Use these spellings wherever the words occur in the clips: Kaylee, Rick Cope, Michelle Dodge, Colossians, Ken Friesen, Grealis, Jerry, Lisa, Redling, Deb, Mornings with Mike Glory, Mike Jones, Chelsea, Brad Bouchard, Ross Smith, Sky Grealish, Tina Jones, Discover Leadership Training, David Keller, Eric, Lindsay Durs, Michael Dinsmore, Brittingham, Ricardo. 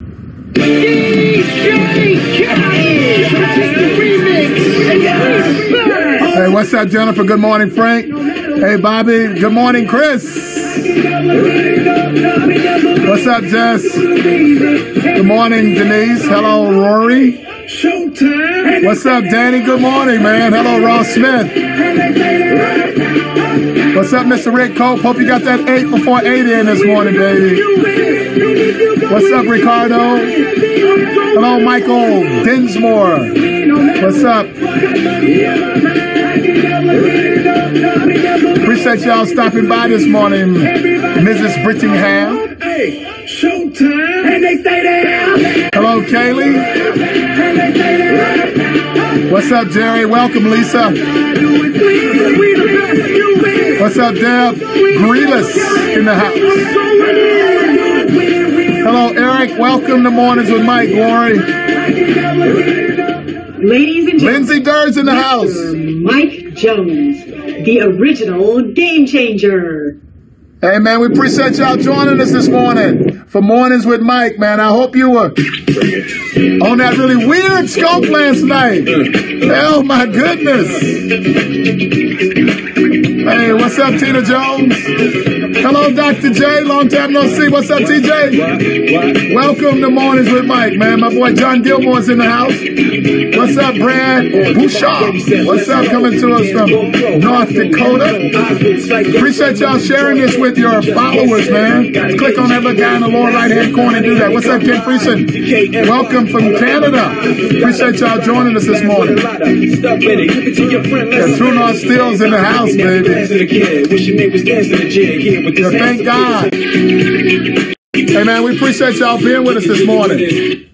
Hey, what's up, Jennifer? Good morning, Frank. Hey, Bobby. Good morning, Chris. What's up, Jess? Good morning, Denise. Hello, Rory. What's up, Danny? Good morning, man. Hello, Ross Smith. What's up, Mr. Rick Cope? Hope you got that 8 before 8 in this morning, baby. What's up, Ricardo? Hello, Michael Dinsmore. What's up? Appreciate y'all stopping by this morning, Mrs. Brittingham. Hello, Kaylee. What's up, Jerry? Welcome, Lisa. What's up, Deb? Grealis in the house. Hello, Eric. Welcome to Mornings with Mike Glory. Ladies and gentlemen, Lindsay Durs in the house. Mike Jones, the original game changer. Hey, man, we appreciate y'all joining us this morning for Mornings with Mike, man. I hope you were on that really weird scope last night. Oh, my goodness. Hey, what's up, Tina Jones? Hello, Dr. J. Long time no see. What's up, TJ? Welcome to Mornings with Mike, man. My boy John Gilmore's in the house. What's up, Brad Bouchard? What's up, coming to us from North Dakota? Appreciate y'all sharing this with your followers, man. Click on that little guy in the lower right-hand corner and do that. What's up, Ken Friesen? Welcome from Canada. Appreciate y'all joining us this morning. Yeah, True North Steel's in the house, baby. Yeah, thank God. Hey, man, we appreciate y'all being with us this morning.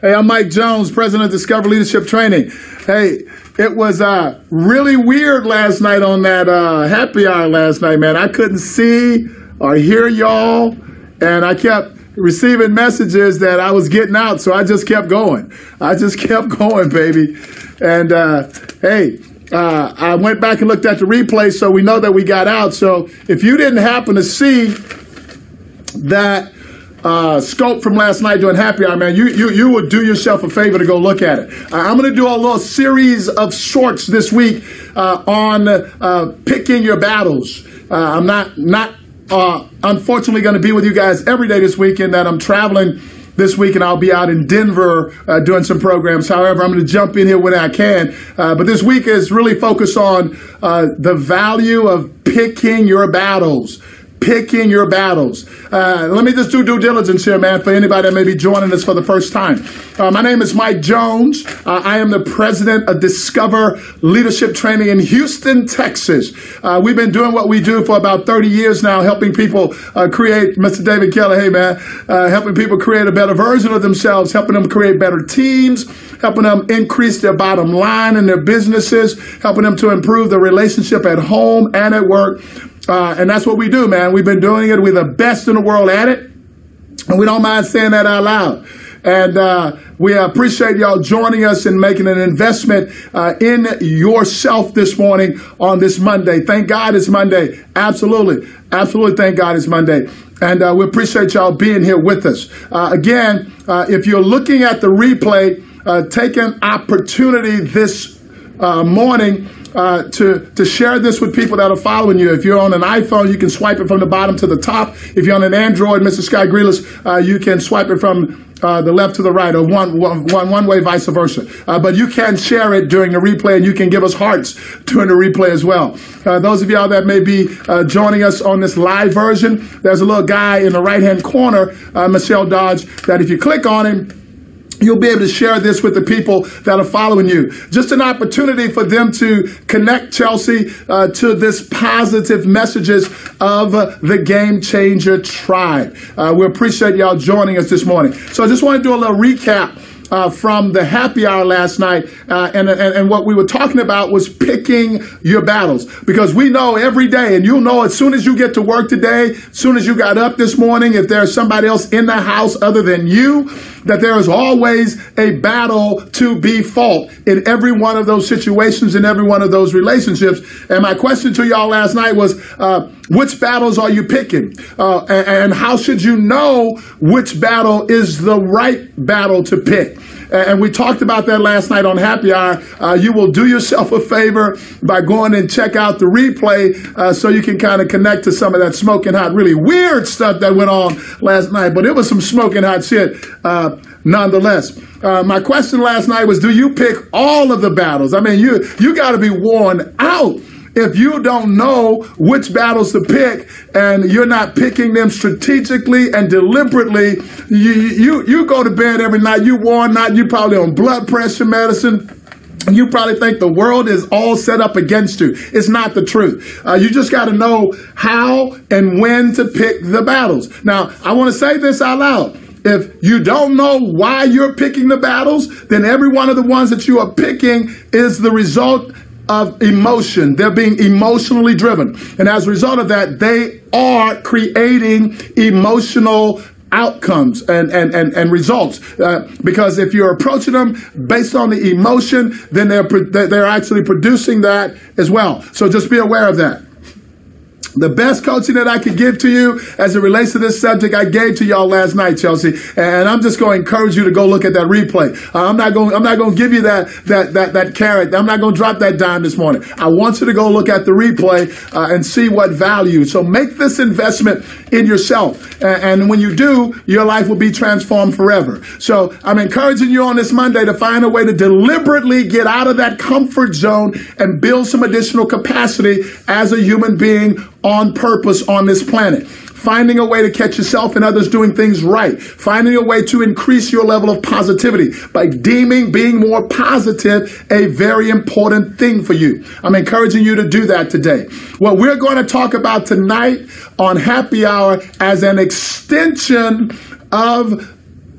Hey, I'm Mike Jones, president of Discover Leadership Training. Hey, it was really weird last night on that happy hour last night, man. I couldn't see or hear y'all, and I kept receiving messages that I was getting out, so I just kept going. I just kept going, baby. And, hey, I went back and looked at the replay, so we know that we got out. So if you didn't happen to see that scope from last night doing happy hour, man, you would do yourself a favor to go look at it. I'm going to do a little series of shorts this week on picking your battles. I'm not unfortunately going to be with you guys every day this week in that I'm traveling this week, and I'll be out in Denver doing some programs. However, I'm going to jump in here when I can. But this week is really focused on the value of picking your battles. Picking your battles. Let me just do due diligence here, man, for anybody that may be joining us for the first time. My name is Mike Jones. I am the president of Discover Leadership Training in Houston, Texas. We've been doing what we do for about 30 years now, helping people create, Mr. David Keller, hey, man, helping people create a better version of themselves, helping them create better teams, helping them increase their bottom line in their businesses, helping them to improve their relationship at home and at work. And that's what we do, man. We've been doing it. We're the best in the world at it. And we don't mind saying that out loud. And we appreciate y'all joining us and making an investment in yourself this morning on this Monday. Thank God it's Monday. Absolutely. Absolutely. Thank God it's Monday. And we appreciate y'all being here with us. Again, if you're looking at the replay, take an opportunity this morning to share this with people that are following you. If you're on an iPhone, you can swipe it from the bottom to the top. If you're on an Android, Mr. Sky Grealish, you can swipe it from the left to the right, or one way, vice versa. But you can share it during the replay, and you can give us hearts during the replay as well. Those of y'all that may be joining us on this live version, there's a little guy in the right-hand corner, Michelle Dodge, that if you click on him, you'll be able to share this with the people that are following you. Just an opportunity for them to connect, Chelsea, to this positive messages of the Game Changer Tribe. We appreciate y'all joining us this morning. So I just want to do a little recap from the happy hour last night. And what we were talking about was picking your battles, because we know every day, and you'll know as soon as you get to work today, as soon as you got up this morning, if there's somebody else in the house other than you, that there is always a battle to be fought in every one of those situations, in every one of those relationships. And my question to y'all last night was, which battles are you picking? And how should you know which battle is the right battle to pick? And we talked about that last night on Happy Hour. You will do yourself a favor by going and check out the replay so you can kind of connect to some of that smoking hot, really weird stuff that went on last night. But it was some smoking hot shit nonetheless. My question last night was, do you pick all of the battles? I mean, you got to be worn out if you don't know which battles to pick and you're not picking them strategically and deliberately. You go to bed every night, you worn out, you probably on blood pressure medicine. You probably think the world is all set up against you. It's not the truth. You just got to know how and when to pick the battles. Now, I want to say this out loud. If you don't know why you're picking the battles, then every one of the ones that you are picking is the result of emotion. They're being emotionally driven. And as a result of that, they are creating emotional outcomes and results. Because if you're approaching them based on the emotion, then they're actually producing that as well. So just be aware of that. The best coaching that I could give to you as it relates to this subject, I gave to y'all last night, Chelsea. And I'm just going to encourage you to go look at that replay. I'm not going to give you that carrot. I'm not going to drop that dime this morning. I want you to go look at the replay and see what value. So make this investment in yourself. And when you do, your life will be transformed forever. So I'm encouraging you on this Monday to find a way to deliberately get out of that comfort zone and build some additional capacity as a human being on purpose on this planet. Finding a way to catch yourself and others doing things right. Finding a way to increase your level of positivity by deeming being more positive a very important thing for you. I'm encouraging you to do that today. What we're going to talk about tonight on Happy Hour as an extension of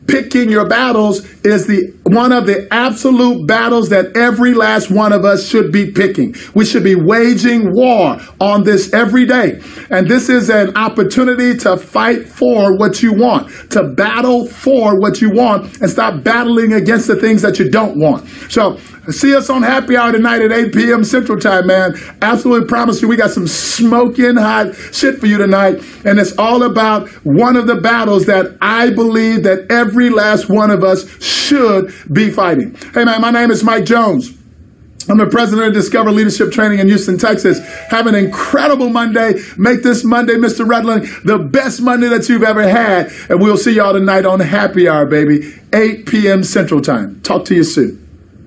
picking your battles is one of the absolute battles that every last one of us should be picking. We should be waging war on this every day. And this is an opportunity to fight for what you want, to battle for what you want, and stop battling against the things that you don't want. So see us on Happy Hour tonight at 8 p.m. Central Time, man. Absolutely promise you we got some smoking hot shit for you tonight. And it's all about one of the battles that I believe that every last one of us should be fighting. Hey, man, my name is Mike Jones. I'm the president of Discover Leadership Training in Houston, Texas. Have an incredible Monday. Make this Monday, Mr. Redling, the best Monday that you've ever had. And we'll see y'all tonight on Happy Hour, baby, 8 p.m. Central Time. Talk to you soon.